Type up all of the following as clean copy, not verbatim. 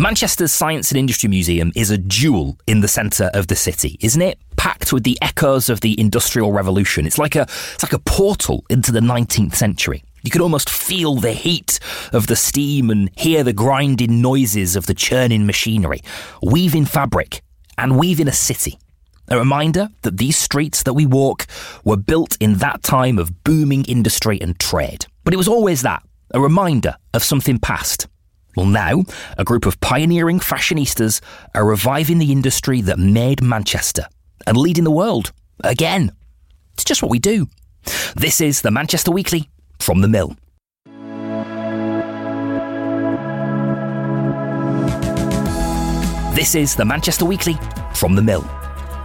Manchester's Science and Industry Museum is a jewel in the centre of the city, isn't it? Packed with the echoes of the Industrial Revolution. It's like a portal into the 19th century. You could almost feel the heat of the steam and hear the grinding noises of the churning machinery, weaving fabric and weaving a city. A reminder that these streets that we walk were built in that time of booming industry and trade. But it was always that, a reminder of something past. Well, now, a group of pioneering fashionistas are reviving the industry that made Manchester and leading the world again. It's just what we do. This is the Manchester Weekly from The Mill. This is the Manchester Weekly from The Mill.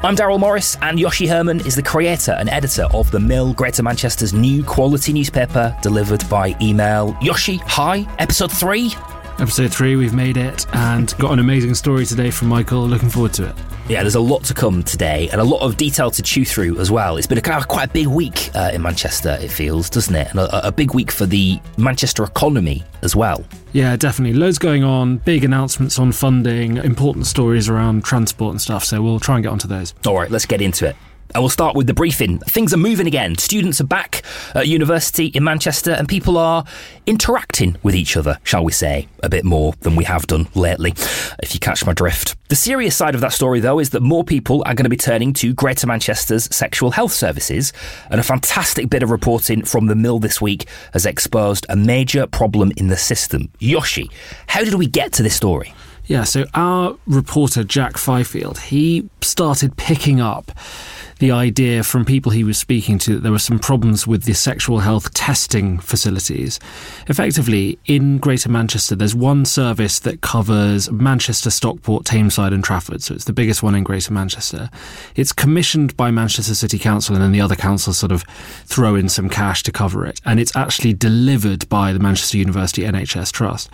I'm Darryl Morris, and Yoshi Herman is the creator and editor of The Mill, Greater Manchester's new quality newspaper delivered by email. Yoshi, hi, episode 3. Episode 3, we've made it, and got an amazing story today from Michael. Looking forward to it. Yeah, there's a lot to come today, and a lot of detail to chew through as well. It's been quite a big week in Manchester, it feels, doesn't it? And a big week for the Manchester economy as well. Yeah, definitely. Loads going on, big announcements on funding, important stories around transport and stuff, so we'll try and get onto those. All right, let's get into it. And we'll start with the briefing. Things are moving again. Students are back at university in Manchester and people are interacting with each other, shall we say, a bit more than we have done lately, if you catch my drift. The serious side of that story, though, is that more people are going to be turning to Greater Manchester's sexual health services, and a fantastic bit of reporting from The Mill this week has exposed a major problem in the system. Yoshi, how did we get to this story? Yeah, so our reporter, Jack Fifield, he started picking up the idea from people he was speaking to that there were some problems with the sexual health testing facilities. Effectively, in Greater Manchester, there's one service that covers Manchester, Stockport, Tameside and Trafford, so it's the biggest one in Greater Manchester. It's commissioned by Manchester City Council, and then the other councils sort of throw in some cash to cover it, and it's actually delivered by the Manchester University NHS Trust.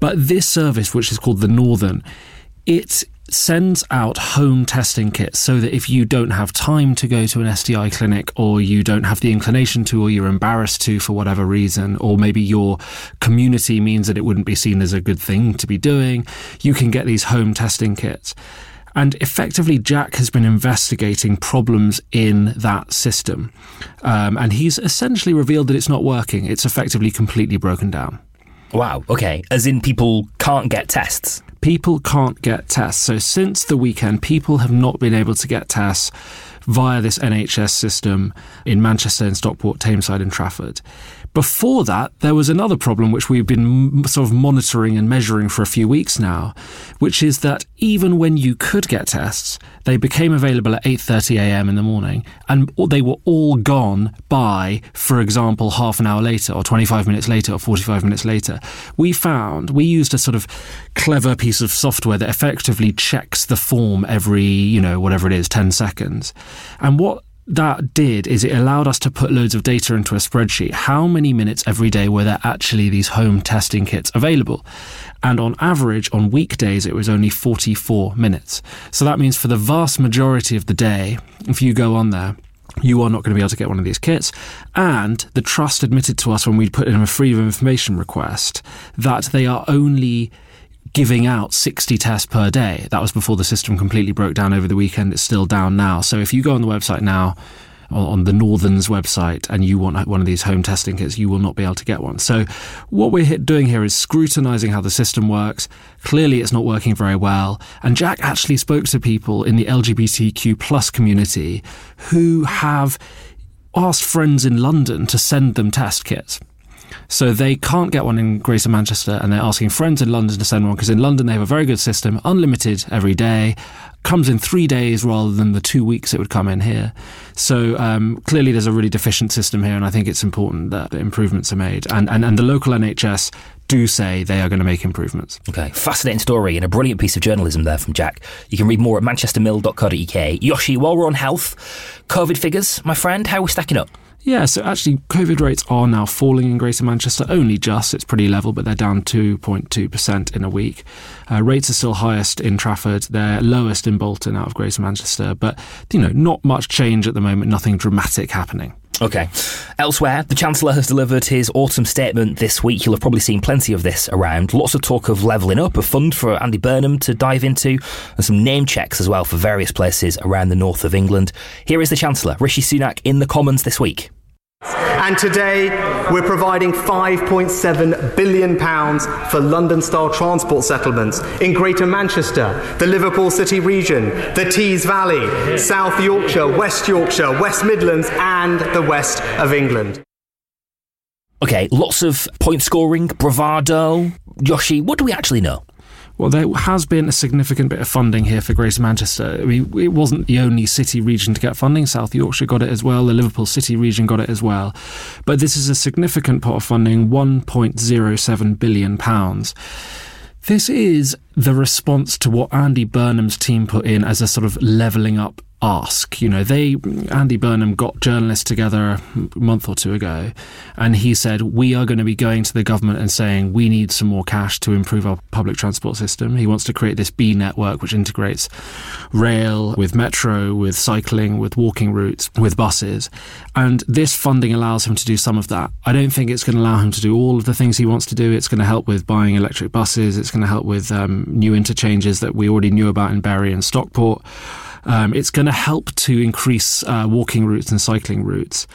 But this service, which is called the Northern, it sends out home testing kits so that if you don't have time to go to an STI clinic, or you don't have the inclination to, or you're embarrassed to for whatever reason, or maybe your community means that it wouldn't be seen as a good thing to be doing, you can get these home testing kits. And effectively, Jack has been investigating problems in that system. And he's essentially revealed that it's not working. It's effectively completely broken down. Wow, okay. As in people can't get tests? People can't get tests. So since the weekend, people have not been able to get tests via this NHS system in Manchester and Stockport, Tameside and Trafford. Before that, there was another problem which we've been sort of monitoring and measuring for a few weeks now, which is that even when you could get tests, they became available at 8:30 a.m. in the morning, and they were all gone by, for example, half an hour later or 25 minutes later or 45 minutes later. We used a sort of clever piece of software that effectively checks the form every, 10 seconds. And what that did is it allowed us to put loads of data into a spreadsheet. How many minutes every day were there actually these home testing kits available? And on average, on weekdays, it was only 44 minutes. So that means for the vast majority of the day, if you go on there, you are not going to be able to get one of these kits. And the trust admitted to us when we put in a freedom of information request that they are only giving out 60 tests per day. That was before the system completely broke down over the weekend. It's still down now. So if you go on the website now, on the Northern's website, and you want one of these home testing kits, you will not be able to get one. So what we're doing here is scrutinising how the system works. Clearly it's not working very well. And Jack actually spoke to people in the LGBTQ plus community who have asked friends in London to send them test kits. So they can't get one in Greater Manchester, and they're asking friends in London to send one, because in London they have a very good system, unlimited every day, comes in 3 days rather than the 2 weeks it would come in here. So clearly there's a really deficient system here, and I think it's important that improvements are made. And the local NHS do say they are going to make improvements. Okay, fascinating story and a brilliant piece of journalism there from Jack. You can read more at manchestermill.co.uk. Yoshi, while we're on health, COVID figures, my friend, how are we stacking up? Yeah, so actually COVID rates are now falling in Greater Manchester, only just. It's pretty level, but they're down 2.2% in a week. Rates are still highest in Trafford. They're lowest in Bolton out of Greater Manchester. But, not much change at the moment, nothing dramatic happening. OK. Elsewhere, the Chancellor has delivered his autumn statement this week. You'll have probably seen plenty of this around. Lots of talk of levelling up, a fund for Andy Burnham to dive into, and some name checks as well for various places around the north of England. Here is the Chancellor, Rishi Sunak, in the Commons this week. And today we're providing £5.7 billion for London-style transport settlements in Greater Manchester, the Liverpool City region, the Tees Valley, South Yorkshire, West Midlands and the West of England. OK, lots of point scoring, bravado. Yoshi, what do we actually know? Well, there has been a significant bit of funding here for Greater Manchester. I mean, it wasn't the only city region to get funding. South Yorkshire got it as well. The Liverpool City region got it as well. But this is a significant pot of funding, £1.07 billion. This is the response to what Andy Burnham's team put in as a sort of levelling up ask. You know, Andy Burnham got journalists together a month or two ago, and he said, we are going to be going to the government and saying we need some more cash to improve our public transport system. He wants to create this B network which integrates rail with metro, with cycling, with walking routes, with buses. And this funding allows him to do some of that. I don't think it's going to allow him to do all of the things he wants to do. It's going to help with buying electric buses. It's going to help with new interchanges that we already knew about in Bury and Stockport. It's going to help to increase walking routes and cycling routes.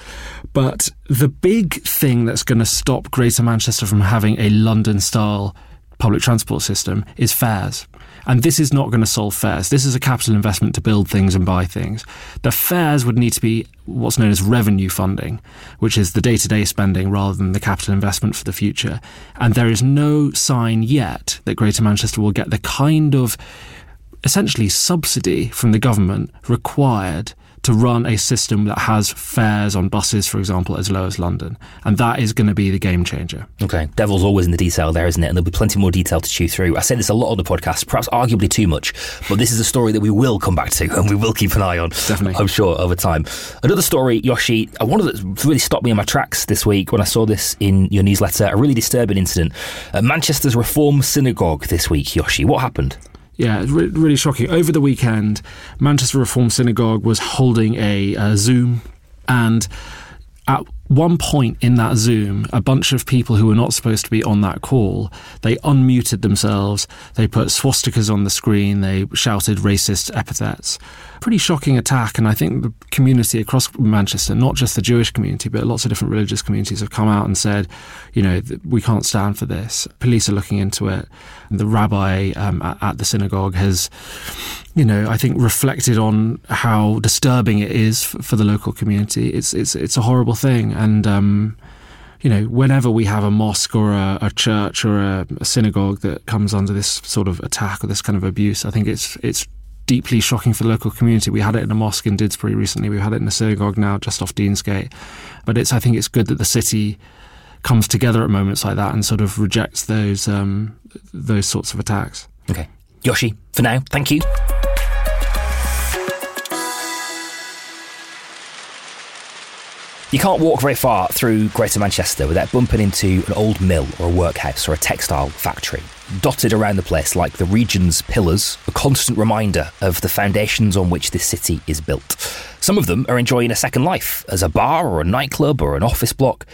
But the big thing that's going to stop Greater Manchester from having a London-style public transport system is fares. And this is not going to solve fares. This is a capital investment to build things and buy things. The fares would need to be what's known as revenue funding, which is the day-to-day spending rather than the capital investment for the future. And there is no sign yet that Greater Manchester will get the kind of essentially subsidy from the government required to run a system that has fares on buses, for example, as low as London. And that is going to be the game changer. OK. Devil's always in the detail there, isn't it? And there'll be plenty more detail to chew through. I say this a lot on the podcast, perhaps arguably too much, but this is a story that we will come back to and we will keep an eye on, definitely, I'm sure, over time. Another story, Yoshi, one that really stopped me in my tracks this week when I saw this in your newsletter, a really disturbing incident at Manchester's Reform Synagogue this week, Yoshi. What happened? Yeah, really shocking. Over the weekend, Manchester Reform Synagogue was holding a Zoom, and at one point in that Zoom, a bunch of people who were not supposed to be on that call, they unmuted themselves, they put swastikas on the screen, they shouted racist epithets. Pretty shocking attack, and I think the community across Manchester, not just the Jewish community, but lots of different religious communities have come out and said, you know, we can't stand for this. Police are looking into it. And the rabbi at the synagogue has, you know, I think reflected on how disturbing it is for the local community. It's a horrible thing. And, you know, whenever we have a mosque or a church or a synagogue that comes under this sort of attack or this kind of abuse, I think it's deeply shocking for the local community. We had it in a mosque in Didsbury recently. We've had it in a synagogue now just off Deansgate. But I think it's good that the city comes together at moments like that and sort of rejects those sorts of attacks. OK. Yoshi, for now, thank you. You can't walk very far through Greater Manchester without bumping into an old mill or a workhouse or a textile factory. Dotted around the place like the region's pillars, a constant reminder of the foundations on which this city is built. Some of them are enjoying a second life as a bar or a nightclub or an office block.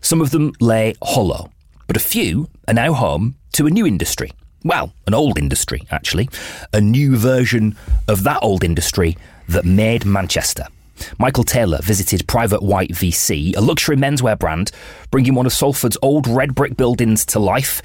Some of them lay hollow. But a few are now home to a new industry. Well, an old industry, actually. A new version of that old industry that made Manchester. Michael Taylor visited Private White VC, a luxury menswear brand, bringing one of Salford's old red brick buildings to life,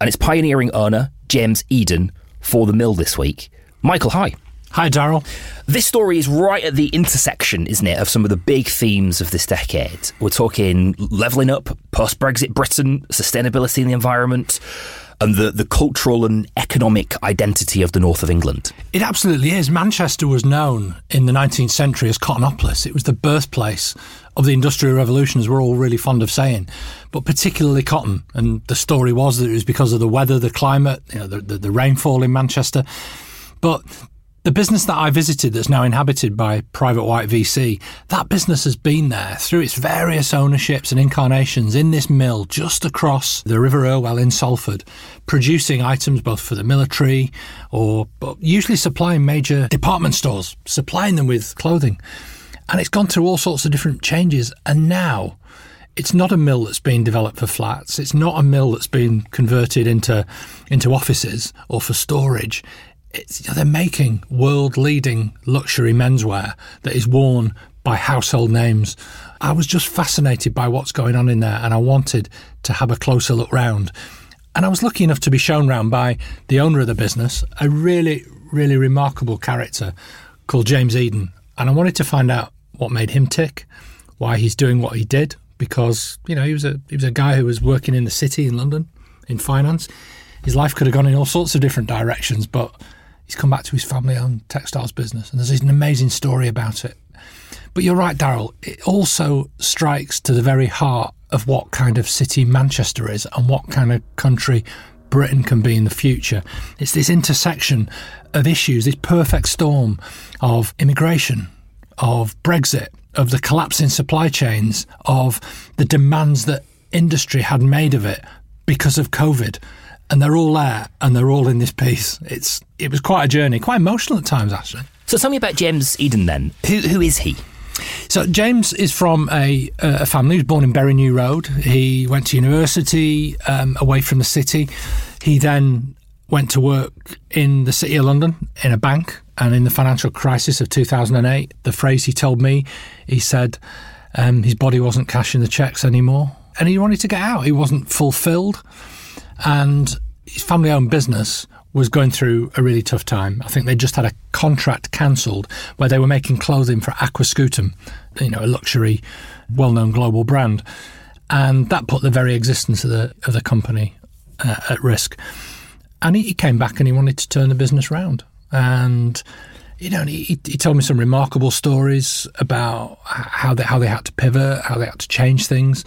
and its pioneering owner, James Eden, for The Mill this week. Michael, hi. Hi, Darryl. This story is right at the intersection, isn't it, of some of the big themes of this decade. We're talking levelling up, post-Brexit Britain, sustainability in the environment, and the cultural and economic identity of the north of England. It absolutely is. Manchester was known in the 19th century as Cottonopolis. It was the birthplace of the Industrial Revolution, as we're all really fond of saying, but particularly cotton. And the story was that it was because of the weather, the climate, you know, the rainfall in Manchester. But the business that I visited that's now inhabited by Private White VC, that business has been there through its various ownerships and incarnations in this mill just across the River Irwell in Salford, producing items both for the military or usually supplying major department stores, supplying them with clothing. And it's gone through all sorts of different changes. And now it's not a mill that's been developed for flats. It's not a mill that's been converted into offices or for storage. It's, you know, they're making world-leading luxury menswear that is worn by household names. I was just fascinated by what's going on in there, and I wanted to have a closer look round. And I was lucky enough to be shown round by the owner of the business, a really, really remarkable character called James Eden. And I wanted to find out what made him tick, why he's doing what he did, because, you know, he was a guy who was working in the city in London in finance. His life could have gone in all sorts of different directions, but he's come back to his family-owned textiles business, and there's an amazing story about it. But you're right, Darryl, it also strikes to the very heart of what kind of city Manchester is and what kind of country Britain can be in the future. It's this intersection of issues, this perfect storm of immigration, of Brexit, of the collapsing supply chains, of the demands that industry had made of it because of COVID. And they're all there, and they're all in this piece. It was quite a journey, quite emotional at times, actually. So tell me about James Eden then. Who is he? So James is from a family. He was born in Bury New Road. He went to university away from the city. He then went to work in the City of London in a bank, and in the financial crisis of 2008, the phrase he told me, he said his body wasn't cashing the cheques anymore, and he wanted to get out. He wasn't fulfilled. And his family-owned business was going through a really tough time. I think they just had a contract cancelled where they were making clothing for Aquascutum, you know, a luxury, well-known global brand. And that put the very existence of the company at risk. And he came back and he wanted to turn the business round. And, you know, he told me some remarkable stories about how they had to pivot, how they had to change things.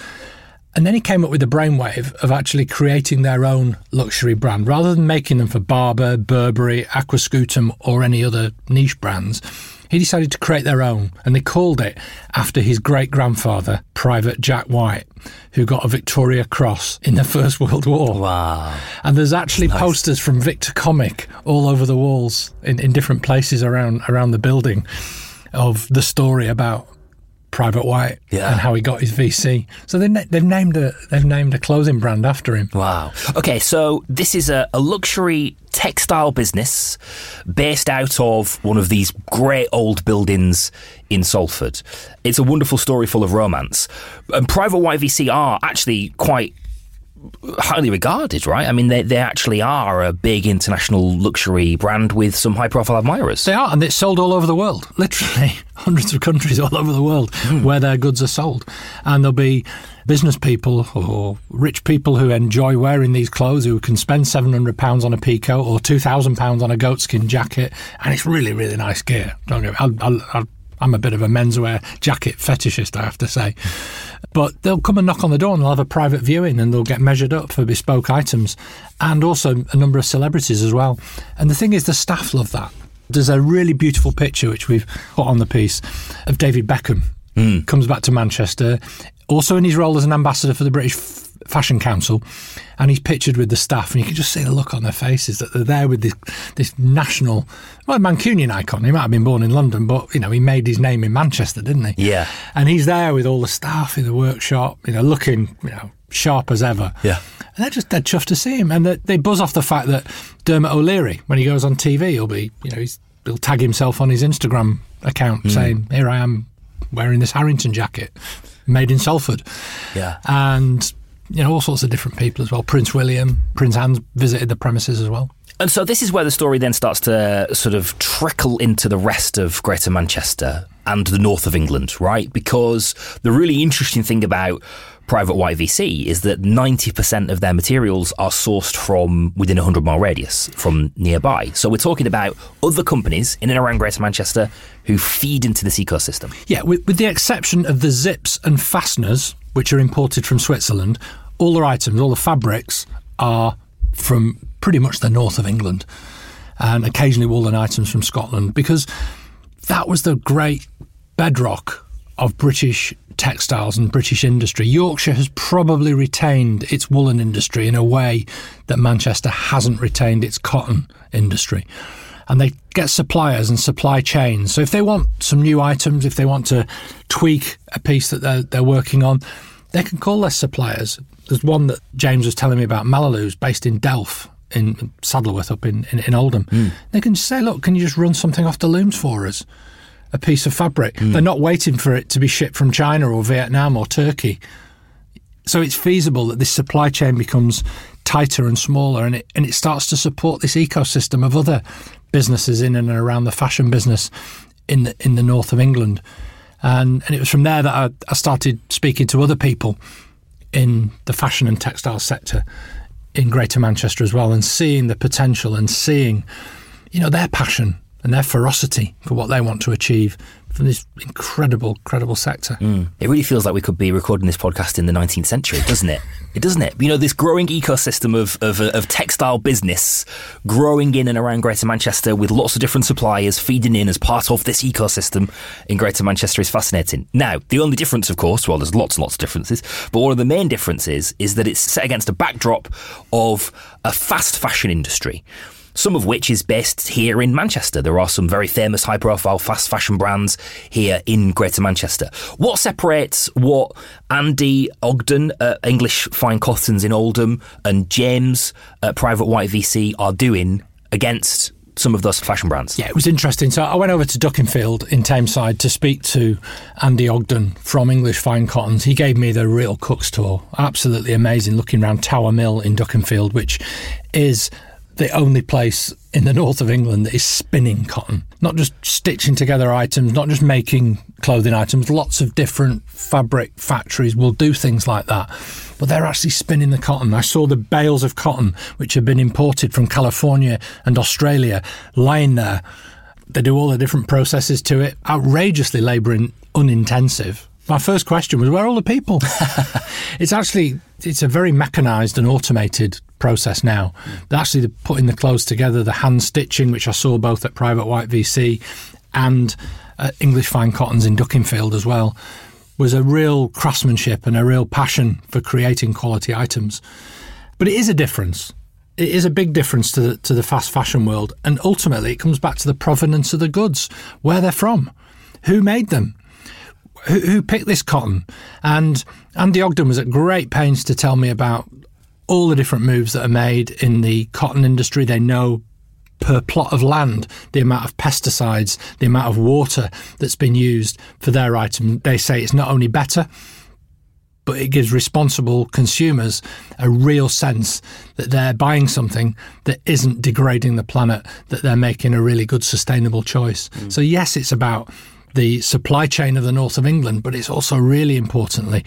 And then he came up with the brainwave of actually creating their own luxury brand. Rather than making them for Barbour, Burberry, Aquascutum or any other niche brands, he decided to create their own. And they called it after his great-grandfather, Private Jack White, who got a Victoria Cross in the First World War. Wow. And there's actually posters from Victor Comic all over the walls in different places around the building of the story about Private White, yeah, and how he got his VC. So they've named a clothing brand after him. Wow. Okay, so this is a luxury textile business based out of one of these great old buildings in Salford. It's a wonderful story full of romance. And Private White VC are actually quite highly regarded, right? I mean, they actually are a big international luxury brand with some high-profile admirers. They are, and it's sold all over the world. Literally hundreds of countries all over the world where their goods are sold. And there'll be business people or rich people who enjoy wearing these clothes, who can spend £700 on a peacoat or £2,000 on a goatskin jacket. And it's really, really nice gear. Don't get me wrong. I'm a bit of a menswear jacket fetishist, I have to say. But they'll come and knock on the door and they'll have a private viewing and they'll get measured up for bespoke items, and also a number of celebrities as well. And the thing is, the staff love that. There's a really beautiful picture, which we've put on the piece, of David Beckham. Comes back to Manchester, also in his role as an ambassador for the British Fashion Council, and he's pictured with the staff, and you can just see the look on their faces that they're there with this national, well, Mancunian icon. He might have been born in London, but, you know, he made his name in Manchester, didn't he? Yeah. And he's there with all the staff in the workshop, you know, looking, you know, sharp as ever. Yeah. And they're chuffed to see him, and they buzz off the fact that Dermot O'Leary, when he goes on TV, he'll be, you know, he'll tag himself on his Instagram account saying, "Here I am wearing this Harrington jacket, made in Salford." Yeah. And, you know, all sorts of different people as well. Prince William, Prince Hans visited the premises as well. And so this is where the story then starts to sort of trickle into the rest of Greater Manchester and the north of England, right? Because the really interesting thing about Private White VC is that 90% of their materials are sourced from within a 100-mile radius from nearby. So we're talking about other companies in and around Greater Manchester who feed into this ecosystem. Yeah, with the exception of the zips and fasteners, which are imported from Switzerland, all their items, all the fabrics are from pretty much the north of England, and occasionally woolen items from Scotland, because that was the great bedrock of British textiles and British industry. Yorkshire has probably retained its woolen industry in a way that Manchester hasn't retained its cotton industry. and they get suppliers and supply chains. So if they want some new items, if they want to tweak a piece that they're working on, they can call their suppliers. There's one that James was telling me about, Malaloo's, based in Delph, in Saddleworth, up in Oldham. Mm. They can just say, look, can you just run something off the looms for us? A piece of fabric. Mm. They're not waiting for it to be shipped from China or Vietnam or Turkey. So it's feasible that this supply chain becomes tighter and smaller, and it starts to support this ecosystem of other businesses in and around the fashion business in the north of England. And it was from there that I started speaking to other people in the fashion and textile sector in Greater Manchester as well, and seeing the potential and seeing, you know, their passion and their ferocity for what they want to achieve from this incredible sector. Mm. It really feels like we could be recording this podcast in the 19th century, doesn't it? You know, this growing ecosystem of textile business growing in and around Greater Manchester, with lots of different suppliers feeding in as part of this ecosystem in Greater Manchester, is fascinating. Now, the only difference, of course, well, there's lots and lots of differences, but one of the main differences is that it's set against a backdrop of a fast fashion industry, some of which is based here in Manchester. There are some very famous high-profile fast fashion brands here in Greater Manchester. What separates what Andy Ogden at English Fine Cottons in Oldham and James at Private White VC are doing against some of those fashion brands? Yeah, it was interesting. So I went over to Dukinfield in Tameside to speak to Andy Ogden from English Fine Cottons. He gave me the real cook's tour. Absolutely amazing, looking around Tower Mill in Dukinfield, which is the only place in the north of England that is spinning cotton. Not just stitching together items, not just making clothing items. Lots of different fabric factories will do things like that. But they're actually spinning the cotton. I saw the bales of cotton, which had been imported from California and Australia, lying there. They do all the different processes to it. Outrageously labouring, unintensive. My first question was, where are all the people? It's a very mechanised and automated process now. But actually, the putting the clothes together, the hand stitching, which I saw both at Private White VC and English Fine Cottons in Dukinfield as well, was a real craftsmanship and a real passion for creating quality items. But it is a difference. It is a big difference to the fast fashion world. And ultimately, it comes back to the provenance of the goods, where they're from, who made them, who picked this cotton. And Andy Ogden was at great pains to tell me about all the different moves that are made in the cotton industry. They know per plot of land the amount of pesticides, the amount of water that's been used for their item. They say it's not only better, but it gives responsible consumers a real sense that they're buying something that isn't degrading the planet, that they're making a really good sustainable choice. Mm. So yes, it's about the supply chain of the north of England, but it's also really importantly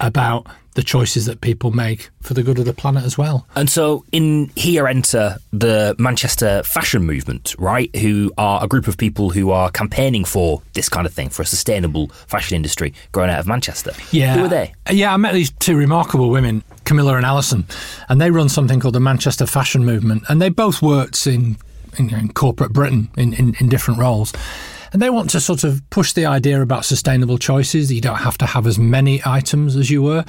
about the choices that people make for the good of the planet as well. And so in here enter the Manchester Fashion Movement, right, who are a group of people who are campaigning for this kind of thing, for a sustainable fashion industry growing out of Manchester. Yeah. Who are they? Yeah, I met these two remarkable women, Camilla and Alison, and they run something called the Manchester Fashion Movement, and they both worked in corporate Britain in different roles. And they want to sort of push the idea about sustainable choices. You don't have to have as many items as you were.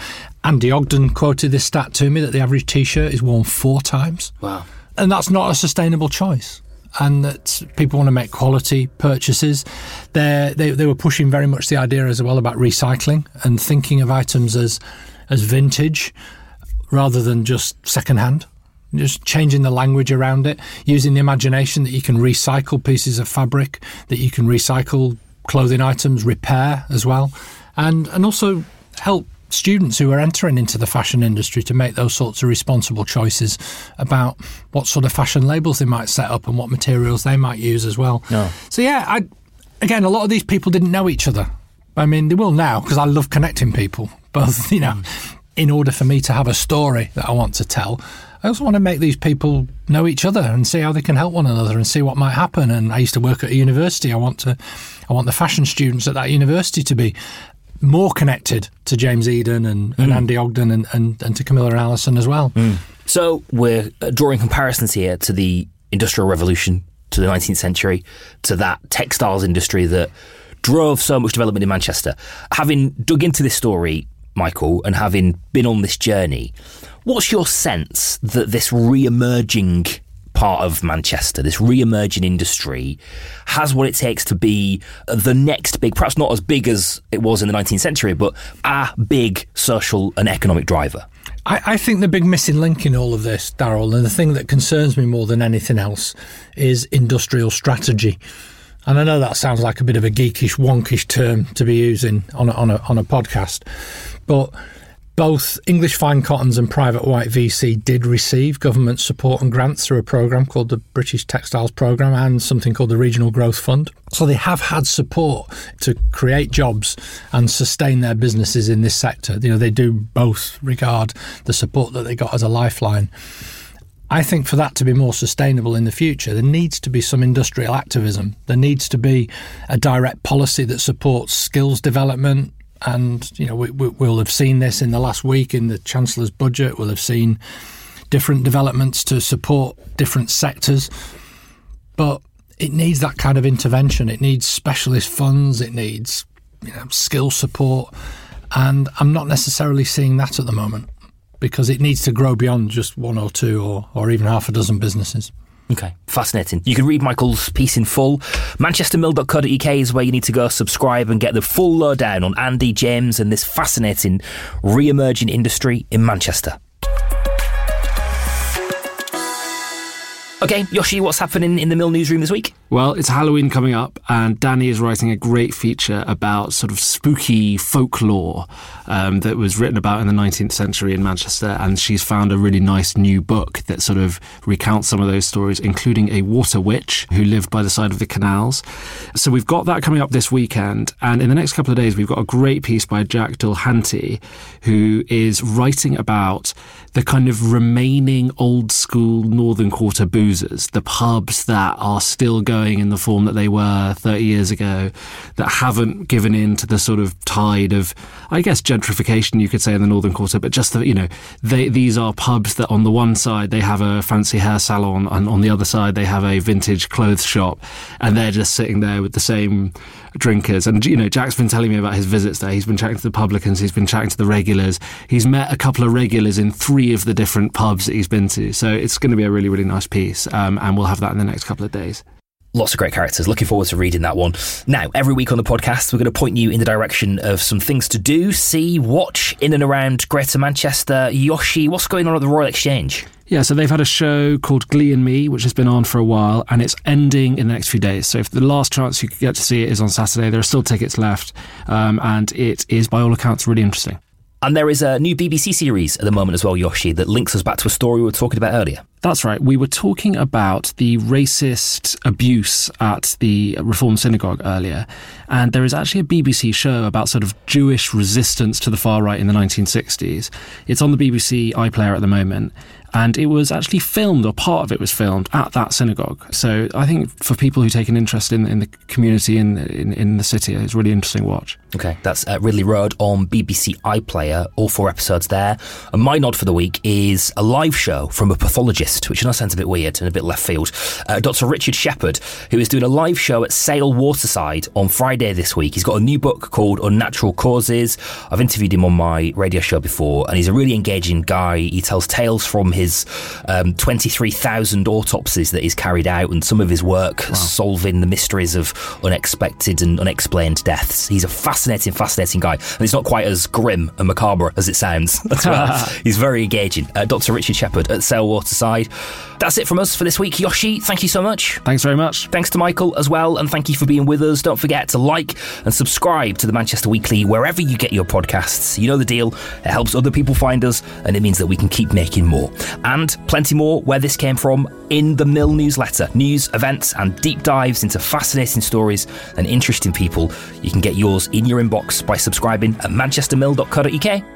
Andy Ogden quoted this stat to me that the average T-shirt is worn 4 times. Wow. And that's not a sustainable choice. And that people want to make quality purchases. They were pushing very much the idea as well about recycling and thinking of items as vintage rather than just secondhand. Just changing the language around it, using the imagination that you can recycle pieces of fabric, that you can recycle clothing items, repair as well, and also help students who are entering into the fashion industry to make those sorts of responsible choices about what sort of fashion labels they might set up and what materials they might use as well. No. So yeah, again, a lot of these people didn't know each other. I mean, they will now, because I love connecting people, both, you know, in order for me to have a story that I want to tell, I also want to make these people know each other and see how they can help one another and see what might happen. And I used to work at a university. I want the fashion students at that university to be more connected to James Eden and Andy Ogden and to Camilla and Alison as well. Mm. So we're drawing comparisons here to the Industrial Revolution, to the 19th century, to that textiles industry that drove so much development in Manchester. Having dug into this story, Michael, and having been on this journey, what's your sense that this re-emerging part of Manchester, this re-emerging industry, has what it takes to be the next big, perhaps not as big as it was in the 19th century, but a big social and economic driver? I think the big missing link in all of this, Darryl, and the thing that concerns me more than anything else, is industrial strategy. And I know that sounds like a bit of a geekish, wonkish term to be using on a podcast, but both English Fine Cottons and Private White VC did receive government support and grants through a programme called the British Textiles Programme and something called the Regional Growth Fund. So they have had support to create jobs and sustain their businesses in this sector. You know, they do both regard the support that they got as a lifeline. I think for that to be more sustainable in the future, there needs to be some industrial activism. There needs to be a direct policy that supports skills development. And, you know, we'll have seen this in the last week in the Chancellor's budget. We'll have seen different developments to support different sectors. But it needs that kind of intervention. It needs specialist funds. It needs, you know, skill support. And I'm not necessarily seeing that at the moment because it needs to grow beyond just one or two or even half a dozen businesses. Okay, fascinating. You can read Michael's piece in full. ManchesterMill.co.uk is where you need to go subscribe and get the full lowdown on Andy, James and this fascinating re-emerging industry in Manchester. Okay, Yoshi, what's happening in the Mill newsroom this week? Well, it's Halloween coming up and Danny is writing a great feature about sort of spooky folklore that was written about in the 19th century in Manchester, and she's found a really nice new book that sort of recounts some of those stories, including a water witch who lived by the side of the canals. So we've got that coming up this weekend, and in the next couple of days we've got a great piece by Jack Fifield who is writing about the kind of remaining old school Northern Quarter booze, the pubs that are still going in the form that they were 30 years ago, that haven't given in to the sort of tide of, I guess, gentrification, you could say, in the Northern Quarter, but just that, you know, these are pubs that on the one side they have a fancy hair salon and on the other side they have a vintage clothes shop, and they're just sitting there with the same drinkers. And, you know, Jack's been telling me about his visits there. He's been chatting to the publicans, he's been chatting to the regulars, he's met a couple of regulars in three of the different pubs that he's been to. So it's going to be a really, really nice piece. And we'll have that in the next couple of days. Lots of great characters. Looking forward to reading that one. Now, every week on the podcast, we're going to point you in the direction of some things to do, see, watch in and around Greater Manchester. Yoshi, what's going on at the Royal Exchange? Yeah, so they've had a show called Glee and Me, which has been on for a while, and it's ending in the next few days. So if the last chance you get to see it is on Saturday, there are still tickets left. And it is, by all accounts, really interesting. And there is a new BBC series at the moment as well, Yoshi, that links us back to a story we were talking about earlier. That's right. We were talking about the racist abuse at the Reform Synagogue earlier. And there is actually a BBC show about sort of Jewish resistance to the far right in the 1960s. It's on the BBC iPlayer at the moment. And it was actually filmed, or part of it was filmed, at that synagogue. So I think for people who take an interest in the community in the city, it's a really interesting watch. Okay, that's Ridley Road on BBC iPlayer, all 4 episodes there. And my nod for the week is a live show from a pathologist, which I know sounds a bit weird and a bit left field, Dr. Richard Shepherd, who is doing a live show at Sale Waterside on Friday this week. He's got a new book called Unnatural Causes. I've interviewed him on my radio show before, and he's a really engaging guy. He tells tales from his 23,000 autopsies that he's carried out and some of his work solving the mysteries of unexpected and unexplained deaths. He's a fascinating guy, and he's not quite as grim and macabre as it sounds as well. He's very engaging. Dr. Richard Shepherd at Sale Waterside. That's it from us for this week. Yoshi, thank you so much. Thanks very much. Thanks to Michael as well, and thank you for being with us. Don't forget to like and subscribe to the Manchester Weekly wherever you get your podcasts. You know the deal. It helps other people find us, and it means that we can keep making more. And plenty more where this came from in the Mill newsletter. News, events and deep dives into fascinating stories and interesting people. You can get yours in your inbox by subscribing at manchestermill.co.uk